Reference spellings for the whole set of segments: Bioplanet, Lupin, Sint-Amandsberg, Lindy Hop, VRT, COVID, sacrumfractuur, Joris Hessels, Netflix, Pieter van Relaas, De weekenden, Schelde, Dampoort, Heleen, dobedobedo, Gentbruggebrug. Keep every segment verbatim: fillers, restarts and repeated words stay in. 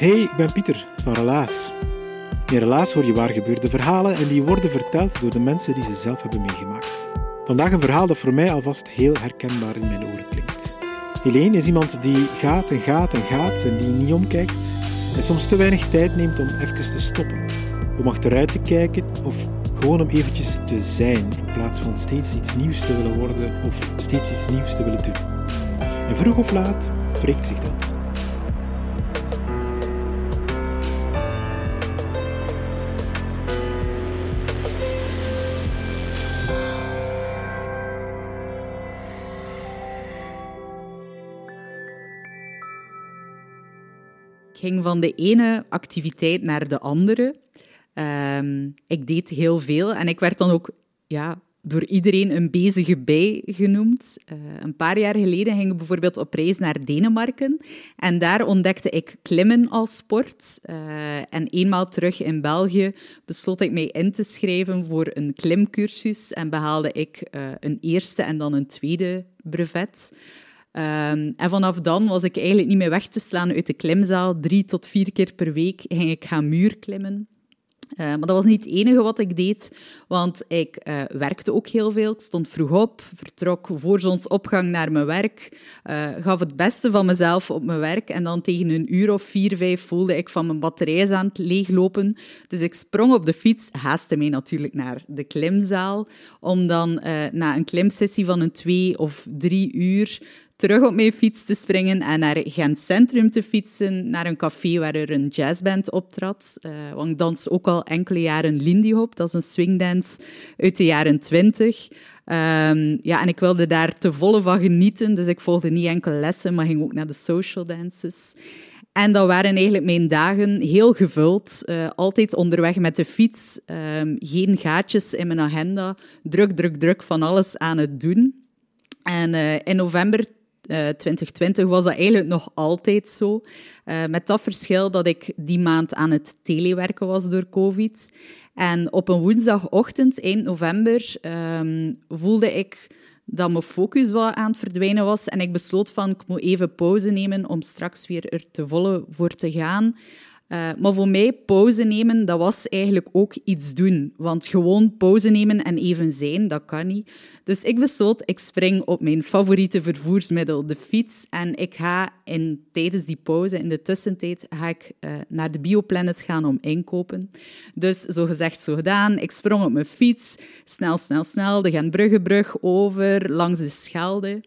Hey, ik ben Pieter van Relaas. In Relaas hoor je waar gebeurde verhalen en die worden verteld door de mensen die ze zelf hebben meegemaakt. Vandaag een verhaal dat voor mij alvast heel herkenbaar in mijn oren klinkt. Heleen is iemand die gaat en gaat en gaat en die niet omkijkt en soms te weinig tijd neemt om even te stoppen. Om achteruit te kijken of gewoon om eventjes te zijn in plaats van steeds iets nieuws te willen worden of steeds iets nieuws te willen doen. En vroeg of laat wreekt zich dat. Ik ging van de ene activiteit naar de andere. Um, ik deed heel veel en ik werd dan ook ja, door iedereen een bezige bij genoemd. Uh, een paar jaar geleden ging ik bijvoorbeeld op reis naar Denemarken en daar ontdekte ik klimmen als sport. Uh, en eenmaal terug in België besloot ik mij in te schrijven voor een klimcursus en behaalde ik uh, een eerste en dan een tweede brevet. Um, en vanaf dan was ik eigenlijk niet meer weg te slaan uit de klimzaal. Drie tot vier keer per week ging ik gaan muurklimmen. Uh, maar dat was niet het enige wat ik deed, want ik uh, werkte ook heel veel. Ik stond vroeg op, vertrok voor zonsopgang naar mijn werk, uh, gaf het beste van mezelf op mijn werk en dan tegen een uur of vier, vijf voelde ik van mijn batterij is aan het leeglopen. Dus ik sprong op de fiets, haastte mij natuurlijk naar de klimzaal, om dan uh, na een klimsessie van een twee of drie uur terug op mijn fiets te springen en naar Gent Centrum te fietsen, naar een café waar er een jazzband optrad. Uh, want ik dans ook al enkele jaren Lindy Hop, dat is een swingdance uit de jaren twintig. Um, ja, en ik wilde daar te volle van genieten, dus ik volgde niet enkel lessen, maar ging ook naar de social dances. En dat waren eigenlijk mijn dagen heel gevuld. Uh, altijd onderweg met de fiets, um, geen gaatjes in mijn agenda, druk, druk, druk van alles aan het doen. En uh, in november twintig twintig was dat eigenlijk nog altijd zo. Uh, met dat verschil dat ik die maand aan het telewerken was door COVID. En op een woensdagochtend, eind november, um, voelde ik dat mijn focus wel aan het verdwijnen was. En ik besloot van, ik moet even pauze nemen om straks weer er te volle voor te gaan. Uh, maar voor mij, pauze nemen, dat was eigenlijk ook iets doen. Want gewoon pauze nemen en even zijn, dat kan niet. Dus ik besloot, ik spring op mijn favoriete vervoersmiddel, de fiets. En ik ga in, tijdens die pauze, in de tussentijd, ga ik uh, naar de Bioplanet gaan om inkopen. Dus zo gezegd, zo gedaan. Ik sprong op mijn fiets, snel, snel, snel, de Gentbruggebrug over, langs de Schelde.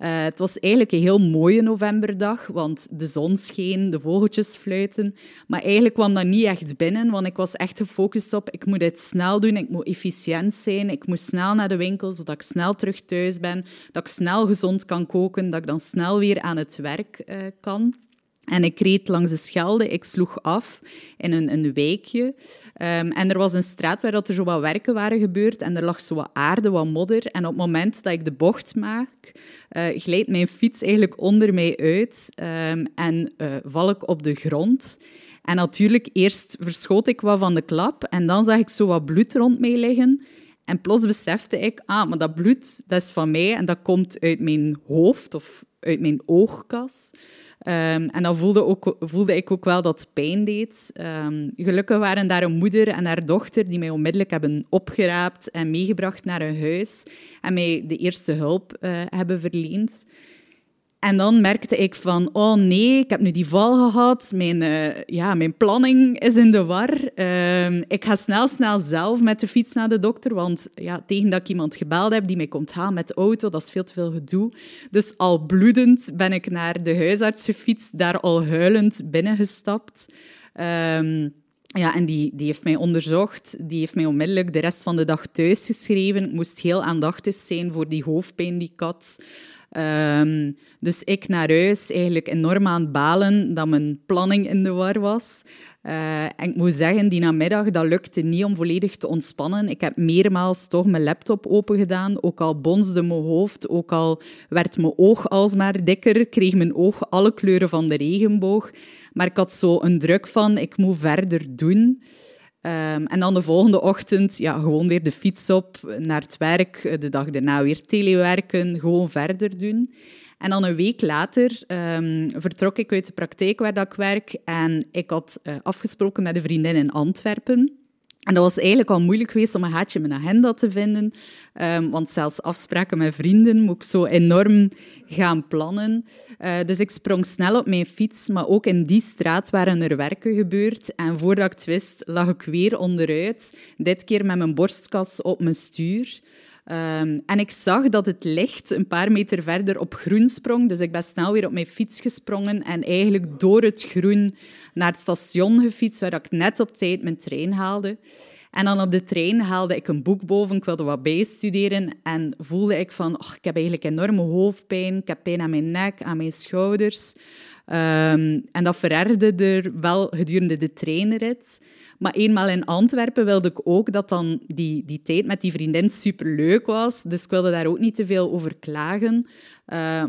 Uh, het was eigenlijk een heel mooie novemberdag, want de zon scheen, de vogeltjes fluiten. Maar eigenlijk kwam dat niet echt binnen, want ik was echt gefocust op ik moet dit snel doen, ik moet efficiënt zijn, ik moet snel naar de winkel, zodat ik snel terug thuis ben, dat ik snel gezond kan koken, dat ik dan snel weer aan het werk uh, kan. En ik reed langs de Schelde, ik sloeg af in een, een wijkje. Um, en er was een straat waar dat er zo wat werken waren gebeurd en er lag zo wat aarde, wat modder. En op het moment dat ik de bocht maak, uh, glijdt mijn fiets eigenlijk onder mij uit um, en uh, val ik op de grond. En natuurlijk, eerst verschoot ik wat van de klap en dan zag ik zo wat bloed rond mij liggen. En plots besefte ik, ah, maar dat bloed, dat is van mij en dat komt uit mijn hoofd of uit mijn oogkas. Um, en dan voelde, ook, voelde ik ook wel dat het pijn deed. Um, gelukkig waren daar een moeder en haar dochter die mij onmiddellijk hebben opgeraapt en meegebracht naar hun huis en mij de eerste hulp uh, hebben verleend. En dan merkte ik van, oh nee, ik heb nu die val gehad. Mijn, uh, ja, mijn planning is in de war. Uh, ik ga snel, snel zelf met de fiets naar de dokter. Want ja, tegen dat ik iemand gebeld heb die mij komt halen met de auto, dat is veel te veel gedoe. Dus al bloedend ben ik naar de huisarts gefietst, daar al huilend binnengestapt. Um, ja, en die, die heeft mij onderzocht. Die heeft mij onmiddellijk de rest van de dag thuis geschreven. Ik moest heel aandachtig zijn voor die hoofdpijn die ik had. Um, dus ik naar huis eigenlijk enorm aan het balen dat mijn planning in de war was. Uh, en ik moet zeggen, die namiddag, dat lukte niet om volledig te ontspannen. Ik heb meermaals toch mijn laptop opengedaan, ook al bonsde mijn hoofd, ook al werd mijn oog alsmaar dikker, kreeg mijn oog alle kleuren van de regenboog. Maar ik had zo een druk van, ik moet verder doen. Um, en dan de volgende ochtend, ja, gewoon weer de fiets op, naar het werk, de dag daarna weer telewerken, gewoon verder doen. En dan een week later um, vertrok ik uit de praktijk waar dat ik werk en ik had uh, afgesproken met een vriendin in Antwerpen. En dat was eigenlijk al moeilijk geweest om een gaatje in mijn agenda te vinden, um, want zelfs afspraken met vrienden moet ik zo enorm gaan plannen. Uh, dus ik sprong snel op mijn fiets, maar ook in die straat waren er werken gebeurd. En voordat ik het wist, lag ik weer onderuit, dit keer met mijn borstkas op mijn stuur. Um, en ik zag dat het licht een paar meter verder op groen sprong. Dus ik ben snel weer op mijn fiets gesprongen en eigenlijk door het groen naar het station gefietst, waar ik net op tijd mijn trein haalde. En dan op de trein haalde ik een boek boven, ik wilde wat bijstuderen. En voelde ik van, oh, ik heb eigenlijk enorme hoofdpijn. Ik heb pijn aan mijn nek, aan mijn schouders. Um, en dat verergerde er wel gedurende de treinrit. Maar eenmaal in Antwerpen wilde ik ook dat dan die, die tijd met die vriendin superleuk was. Dus ik wilde daar ook niet te veel over klagen. Uh,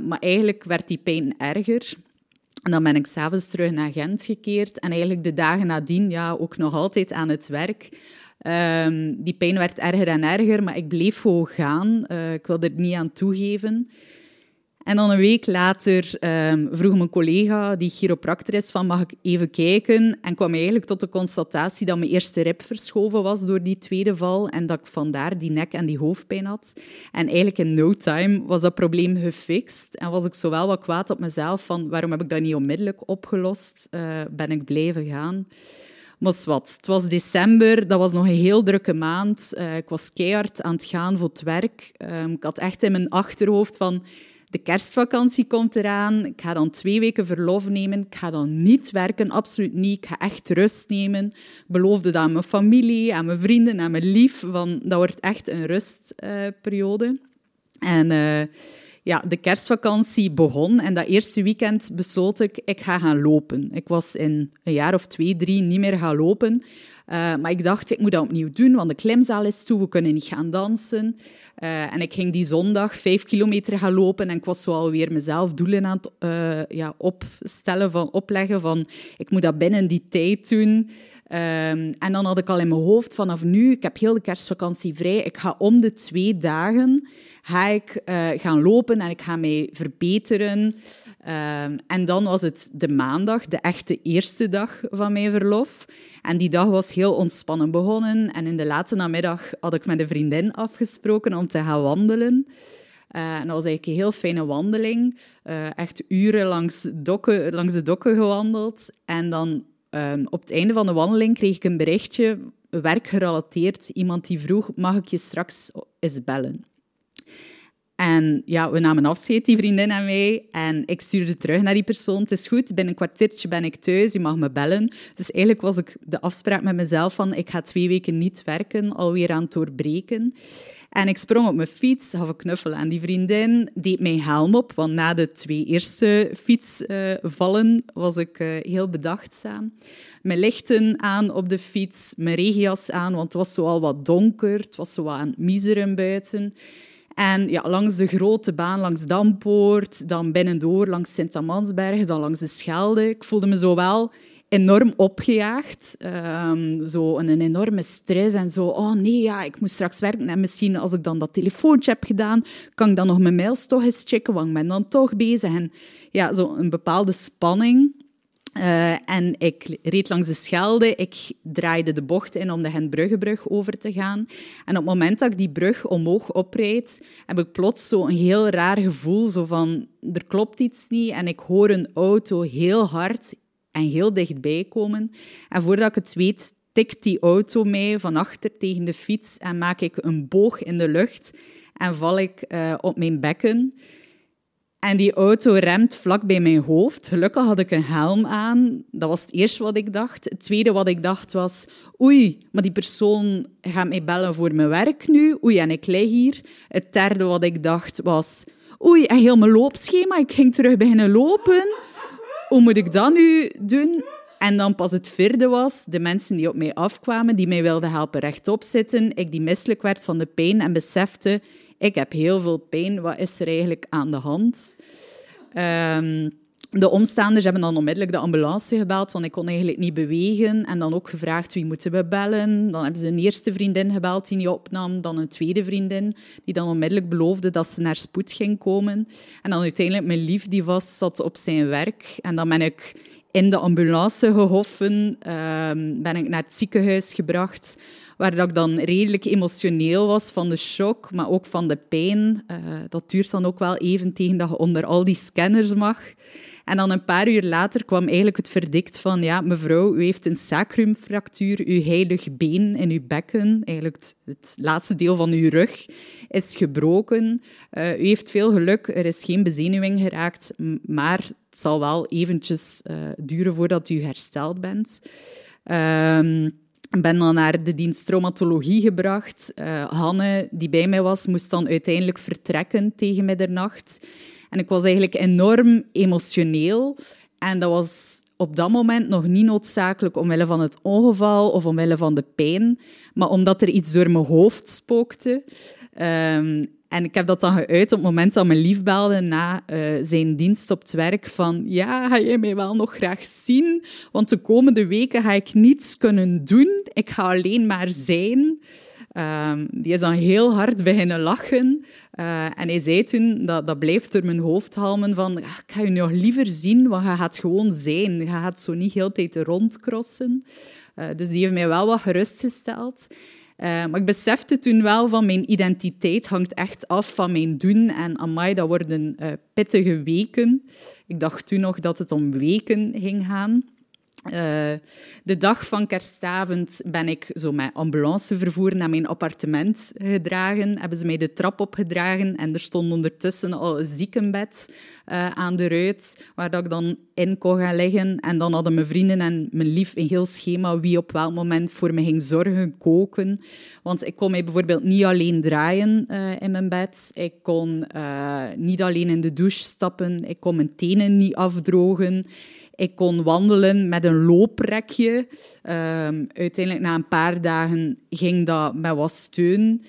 maar eigenlijk werd die pijn erger. En dan ben ik 's avonds terug naar Gent gekeerd. En eigenlijk de dagen nadien ja, ook nog altijd aan het werk. Um, die pijn werd erger en erger, maar ik bleef gewoon gaan. Uh, ik wilde er niet aan toegeven. En dan een week later um, vroeg mijn collega, die chiropractor is, van mag ik even kijken? En kwam eigenlijk tot de constatatie dat mijn eerste rib verschoven was door die tweede val en dat ik vandaar die nek- en die hoofdpijn had. En eigenlijk in no time was dat probleem gefixt en was ik zowel wat kwaad op mezelf van waarom heb ik dat niet onmiddellijk opgelost? Uh, ben ik blijven gaan? Maar wat, het was december, dat was nog een heel drukke maand. Uh, ik was keihard aan het gaan voor het werk. Uh, ik had echt in mijn achterhoofd van... De kerstvakantie komt eraan. Ik ga dan twee weken verlof nemen. Ik ga dan niet werken, absoluut niet. Ik ga echt rust nemen. Ik beloofde dat aan mijn familie, aan mijn vrienden, aan mijn lief. Van, dat wordt echt een rustperiode. Uh, en uh, ja, de kerstvakantie begon. En dat eerste weekend besloot ik, ik ga gaan lopen. Ik was in een jaar of twee, drie niet meer gaan lopen. Uh, maar ik dacht, ik moet dat opnieuw doen, want de klimzaal is toe, we kunnen niet gaan dansen. Uh, en ik ging die zondag vijf kilometer gaan lopen en ik was zo alweer mezelf doelen aan het uh, ja, opstellen van, opleggen van ik moet dat binnen die tijd doen. Uh, en dan had ik al in mijn hoofd vanaf nu, ik heb heel de kerstvakantie vrij, ik ga om de twee dagen ga ik, uh, gaan lopen en ik ga mij verbeteren. Um, en dan was het de maandag, de echte eerste dag van mijn verlof. En die dag was heel ontspannen begonnen. En in de late namiddag had ik met een vriendin afgesproken om te gaan wandelen. Uh, en dat was eigenlijk een heel fijne wandeling. Uh, echt uren langs, dokken, langs de dokken gewandeld. En dan um, op het einde van de wandeling kreeg ik een berichtje, werkgerelateerd. Iemand die vroeg, mag ik je straks eens bellen? En ja, we namen afscheid, die vriendin en mij. En ik stuurde terug naar die persoon. Het is goed, binnen een kwartiertje ben ik thuis, je mag me bellen. Dus eigenlijk was ik de afspraak met mezelf van ik ga twee weken niet werken, alweer aan het doorbreken. En ik sprong op mijn fiets, gaf een knuffel aan die vriendin, deed mijn helm op, want na de twee eerste fietsvallen uh, was ik uh, heel bedachtzaam. Mijn lichten aan op de fiets, mijn regenjas aan, want het was zo al wat donker, het was zo wat aan het miseren buiten. En ja, langs de grote baan, langs Dampoort, dan binnendoor, langs Sint-Amandsberg, dan langs de Schelde. Ik voelde me zo wel enorm opgejaagd. Um, zo een enorme stress en zo, oh nee, ja, ik moet straks werken. En misschien als ik dan dat telefoontje heb gedaan, kan ik dan nog mijn mails toch eens checken, want ik ben dan toch bezig. En ja, zo een bepaalde spanning. Uh, en ik reed langs de Schelde, ik draaide de bocht in om de Gentbruggebrug over te gaan. En op het moment dat ik die brug omhoog oprijd, heb ik plots zo'n heel raar gevoel, zo van, er klopt iets niet en ik hoor een auto heel hard en heel dichtbij komen. En voordat ik het weet, tikt die auto mij van achter tegen de fiets en maak ik een boog in de lucht en val ik uh, op mijn bekken. En die auto remt vlak bij mijn hoofd. Gelukkig had ik een helm aan. Dat was het eerste wat ik dacht. Het tweede wat ik dacht was... Oei, maar die persoon gaat mij bellen voor mijn werk nu. Oei, en ik lig hier. Het derde wat ik dacht was... Oei, en heel mijn loopschema. Ik ging terug beginnen lopen. Hoe moet ik dat nu doen? En dan pas het vierde was... De mensen die op mij afkwamen, die mij wilden helpen rechtop zitten. Ik die misselijk werd van de pijn en besefte... Ik heb heel veel pijn. Wat is er eigenlijk aan de hand? Um, de omstaanders hebben dan onmiddellijk de ambulance gebeld, want ik kon eigenlijk niet bewegen. En dan ook gevraagd, wie moeten we bellen? Dan hebben ze een eerste vriendin gebeld die niet opnam. Dan een tweede vriendin, die dan onmiddellijk beloofde dat ze naar spoed ging komen. En dan uiteindelijk mijn lief, die vast zat op zijn werk. En dan ben ik in de ambulance gehoffen, um, ben ik naar het ziekenhuis gebracht... waar ik dan redelijk emotioneel was van de shock, maar ook van de pijn. Uh, dat duurt dan ook wel even tegen dat je onder al die scanners mag. En dan een paar uur later kwam eigenlijk het verdict van... ja, mevrouw, u heeft een sacrumfractuur, uw heilig been in uw bekken, eigenlijk het, het laatste deel van uw rug, is gebroken. Uh, u heeft veel geluk, er is geen bezenuwing geraakt, maar het zal wel eventjes uh, duren voordat u hersteld bent. Ehm... Uh, Ik ben dan naar de dienst traumatologie gebracht. Uh, Hanne, die bij mij was, moest dan uiteindelijk vertrekken tegen middernacht. En ik was eigenlijk enorm emotioneel. En dat was op dat moment nog niet noodzakelijk omwille van het ongeval of omwille van de pijn, maar omdat er iets door mijn hoofd spookte. Um, En ik heb dat dan geuit op het moment dat mijn lief belde na uh, zijn dienst op het werk van ja, ga jij mij wel nog graag zien? Want de komende weken ga ik niets kunnen doen. Ik ga alleen maar zijn. Um, die is dan heel hard beginnen lachen. Uh, en hij zei toen, dat, dat blijft door mijn hoofd halmen, van ik ga je nog liever zien, want je gaat gewoon zijn. Je gaat zo niet heel de tijd rondkrossen. Uh, dus die heeft mij wel wat gerustgesteld. Uh, maar ik besefte toen wel van mijn identiteit hangt echt af van mijn doen. En amai, dat worden uh, pittige weken. Ik dacht toen nog dat het om weken ging gaan. Uh, de dag van kerstavond ben ik zo met ambulancevervoer naar mijn appartement gedragen. Hebben ze mij de trap opgedragen en er stond ondertussen al een ziekenbed uh, aan de ruit, waar dat ik dan in kon gaan liggen. En dan hadden mijn vrienden en mijn lief een heel schema wie op welk moment voor me ging zorgen, koken. Want ik kon mij bijvoorbeeld niet alleen draaien uh, in mijn bed. Ik kon uh, niet alleen in de douche stappen. Ik kon mijn tenen niet afdrogen. Ik kon wandelen met een looprekje. Um, uiteindelijk, na een paar dagen, ging dat met wat steun. Um,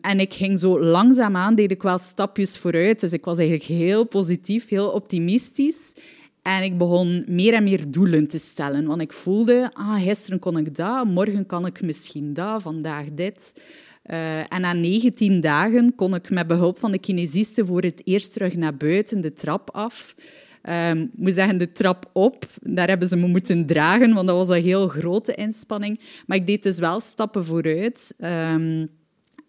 en ik ging zo langzaamaan, deed ik wel stapjes vooruit. Dus ik was eigenlijk heel positief, heel optimistisch. En ik begon meer en meer doelen te stellen. Want ik voelde, ah, gisteren kon ik dat, morgen kan ik misschien dat, vandaag dit... Uh, en na negentien dagen kon ik met behulp van de kinesiste voor het eerst terug naar buiten de trap af. Ik um, moet zeggen, de trap op. Daar hebben ze me moeten dragen, want dat was een heel grote inspanning. Maar ik deed dus wel stappen vooruit. Um,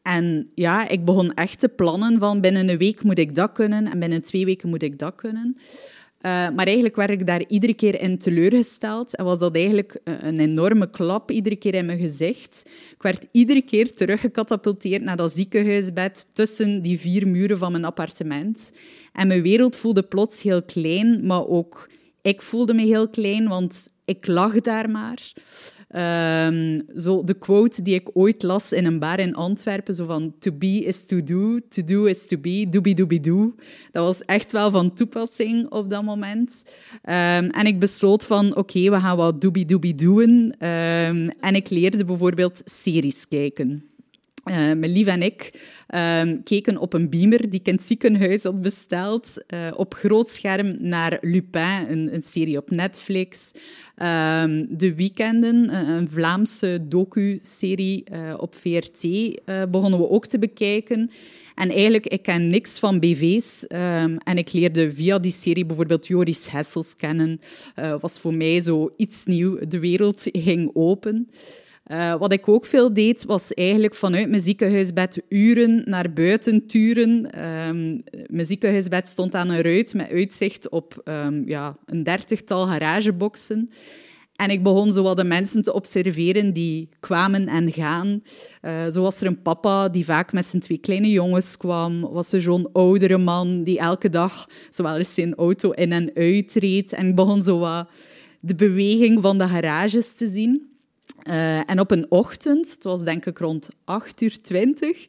en ja, ik begon echt te plannen van binnen een week moet ik dat kunnen en binnen twee weken moet ik dat kunnen. Uh, maar eigenlijk werd ik daar iedere keer in teleurgesteld. En was dat eigenlijk een, een enorme klap, iedere keer in mijn gezicht. Ik werd iedere keer teruggecatapulteerd naar dat ziekenhuisbed tussen die vier muren van mijn appartement. En mijn wereld voelde plots heel klein, maar ook ik voelde me heel klein, want ik lag daar maar. Um, zo de quote die ik ooit las in een bar in Antwerpen, zo van to be is to do, to do is to be, dobedobedo. Dat was echt wel van toepassing op dat moment. Um, en ik besloot van, oké, okay, we gaan wat dobedobedoen. Um, en ik leerde bijvoorbeeld series kijken. Uh, mijn lief en ik um, keken op een beamer die ik in het ziekenhuis had besteld, uh, op groot scherm naar Lupin, een, een serie op Netflix. Um, De weekenden, een Vlaamse docu-serie uh, op V R T, uh, begonnen we ook te bekijken. En eigenlijk, ik ken niks van B V's. Um, en ik leerde via die serie bijvoorbeeld Joris Hessels kennen. Uh, was voor mij zo iets nieuw. De wereld ging open. Uh, wat ik ook veel deed, was eigenlijk vanuit mijn ziekenhuisbed uren naar buiten turen. Um, mijn ziekenhuisbed stond aan een ruit met uitzicht op um, ja, een dertigtal garageboxen. En ik begon zo wat de mensen te observeren die kwamen en gaan. Uh, zo was er een papa die vaak met zijn twee kleine jongens kwam. Was er zo'n oudere man die elke dag zowel eens zijn auto in en uit reed. En ik begon zo wat de beweging van de garages te zien. Uh, en op een ochtend, het was denk ik rond acht uur twintig,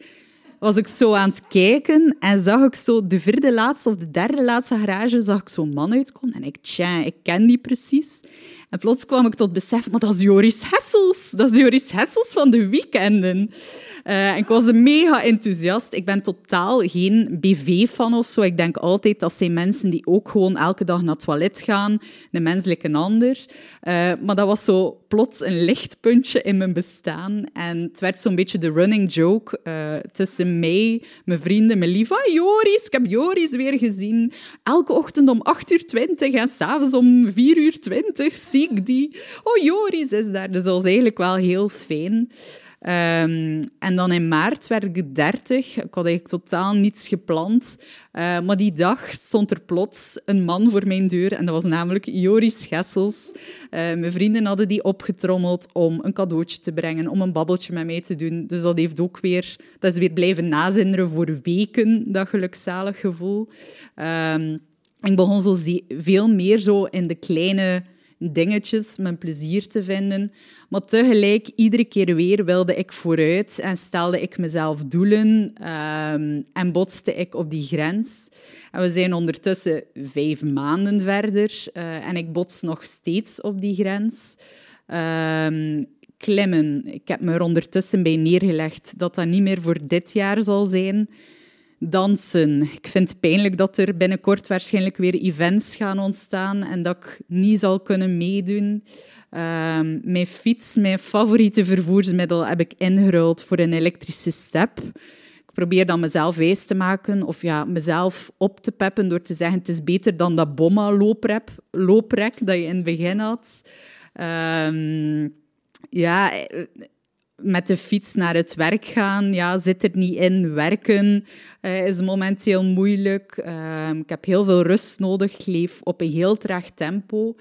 was ik zo aan het kijken en zag ik zo de vierde laatste of de derde laatste garage, zag ik zo'n man uitkomen. En ik, tja, ik ken die precies. En plots kwam ik tot besef, maar dat is Joris Hessels. Dat is Joris Hessels van De weekenden. Uh, en ik was mega enthousiast. Ik ben totaal geen B V-fan of zo. Ik denk altijd, dat zijn mensen die ook gewoon elke dag naar het toilet gaan. Een menselijk een ander. Uh, maar dat was zo plots een lichtpuntje in mijn bestaan. En het werd zo'n beetje de running joke uh, tussen mij, mijn vrienden, mijn lief. Ah, Joris, ik heb Joris weer gezien. Elke ochtend om acht uur twintig en s'avonds om vier uur twintig zie ik die. Oh, Joris is daar. Dus dat was eigenlijk wel heel fijn. Um, en dan in maart werd ik dertig. Ik had eigenlijk totaal niets gepland. Uh, maar die dag stond er plots een man voor mijn deur. En dat was namelijk Joris Hessels. Uh, mijn vrienden hadden die opgetrommeld om een cadeautje te brengen, om een babbeltje met mij te doen. Dus dat heeft ook weer... Dat is weer blijven nazinderen voor weken, dat gelukzalig gevoel. Um, ik begon zo veel meer zo in de kleine... dingetjes, mijn plezier te vinden. Maar tegelijk, iedere keer weer wilde ik vooruit en stelde ik mezelf doelen um, en botste ik op die grens. En we zijn ondertussen vijf maanden verder uh, en ik bots nog steeds op die grens. Um, klimmen, ik heb me er ondertussen bij neergelegd dat dat niet meer voor dit jaar zal zijn. Dansen. Ik vind het pijnlijk dat er binnenkort waarschijnlijk weer events gaan ontstaan en dat ik niet zal kunnen meedoen. Uh, mijn fiets, mijn favoriete vervoersmiddel, heb ik ingeruild voor een elektrische step. Ik probeer dan mezelf wijs te maken of ja, mezelf op te peppen door te zeggen het is beter dan dat bomma-looprek looprek dat je in het begin had. Uh, ja... Met de fiets naar het werk gaan, ja, zit er niet in. Werken uh, is momenteel moeilijk. Uh, ik heb heel veel rust nodig. Ik leef op een heel traag tempo.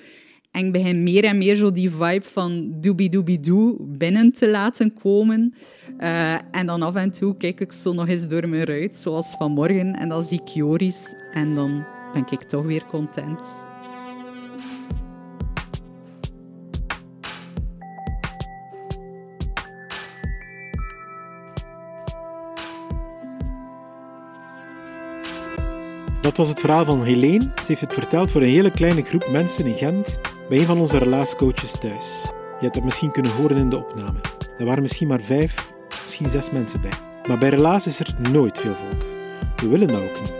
En ik begin meer en meer zo die vibe van dobedobedo binnen te laten komen. Uh, en dan af en toe kijk ik zo nog eens door mijn ruit, zoals vanmorgen. En dan zie ik Joris en dan ben ik toch weer content. Dat was het verhaal van Heleen. Ze heeft het verteld voor een hele kleine groep mensen in Gent bij een van onze relaascoaches thuis. Je hebt dat misschien kunnen horen in de opname. Er waren misschien maar vijf, misschien zes mensen bij. Maar bij relaas is er nooit veel volk. We willen dat ook niet.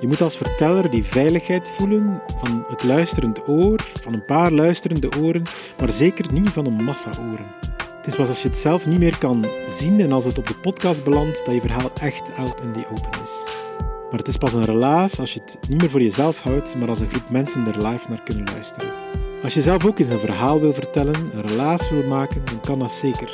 Je moet als verteller die veiligheid voelen van het luisterend oor, van een paar luisterende oren, maar zeker niet van een massa oren. Het is pas als je het zelf niet meer kan zien en als het op de podcast belandt, dat je verhaal echt out in the open is. Maar het is pas een relaas als je het niet meer voor jezelf houdt, maar als een groep mensen er live naar kunnen luisteren. Als je zelf ook eens een verhaal wil vertellen, een relaas wil maken, dan kan dat zeker.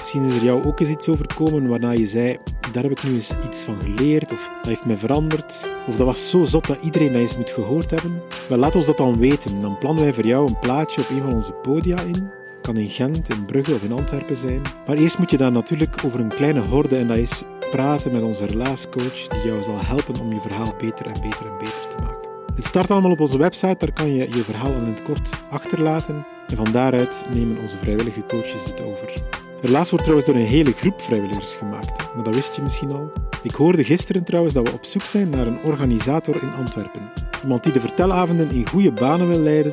Misschien is er jou ook eens iets overkomen waarna je zei, daar heb ik nu eens iets van geleerd, of dat heeft mij veranderd, of dat was zo zot dat iedereen dat eens moet gehoord hebben. Wel, laat ons dat dan weten. Dan plannen wij voor jou een plaatje op een van onze podia in. Kan in Gent, in Brugge of in Antwerpen zijn. Maar eerst moet je daar natuurlijk over een kleine horde, en dat is praten met onze relaascoach, die jou zal helpen om je verhaal beter en beter en beter te maken. Het start allemaal op onze website, daar kan je je verhaal in het kort achterlaten. En van daaruit nemen onze vrijwillige coaches het over. Relaas wordt trouwens door een hele groep vrijwilligers gemaakt, maar dat wist je misschien al. Ik hoorde gisteren trouwens dat we op zoek zijn naar een organisator in Antwerpen. Iemand die de vertelavonden in goede banen wil leiden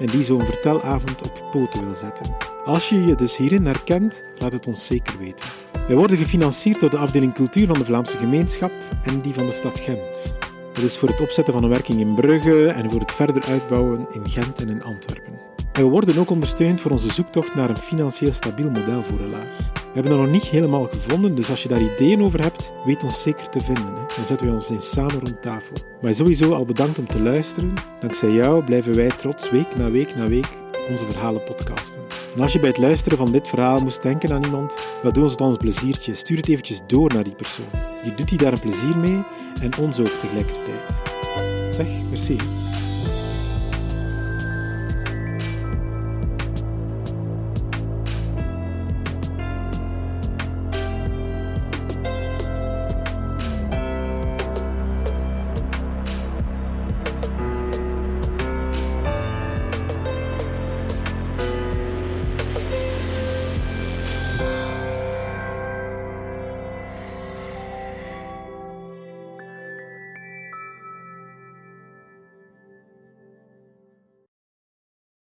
en die zo'n vertelavond op poten wil zetten. Als je je dus hierin herkent, laat het ons zeker weten. Wij worden gefinancierd door de afdeling cultuur van de Vlaamse gemeenschap en die van de stad Gent. Dat is voor het opzetten van een werking in Brugge en voor het verder uitbouwen in Gent en in Antwerpen. En we worden ook ondersteund voor onze zoektocht naar een financieel stabiel model voor Relaas. We hebben dat nog niet helemaal gevonden, dus als je daar ideeën over hebt, weet ons zeker te vinden. Hè. Dan zetten we ons eens samen rond tafel. Maar sowieso al bedankt om te luisteren. Dankzij jou blijven wij trots week na week na week onze verhalen podcasten. En als je bij het luisteren van dit verhaal moest denken aan iemand, wel, doe ons dan een pleziertje. Stuur het eventjes door naar die persoon. Je doet die daar een plezier mee en ons ook tegelijkertijd. Zeg, merci.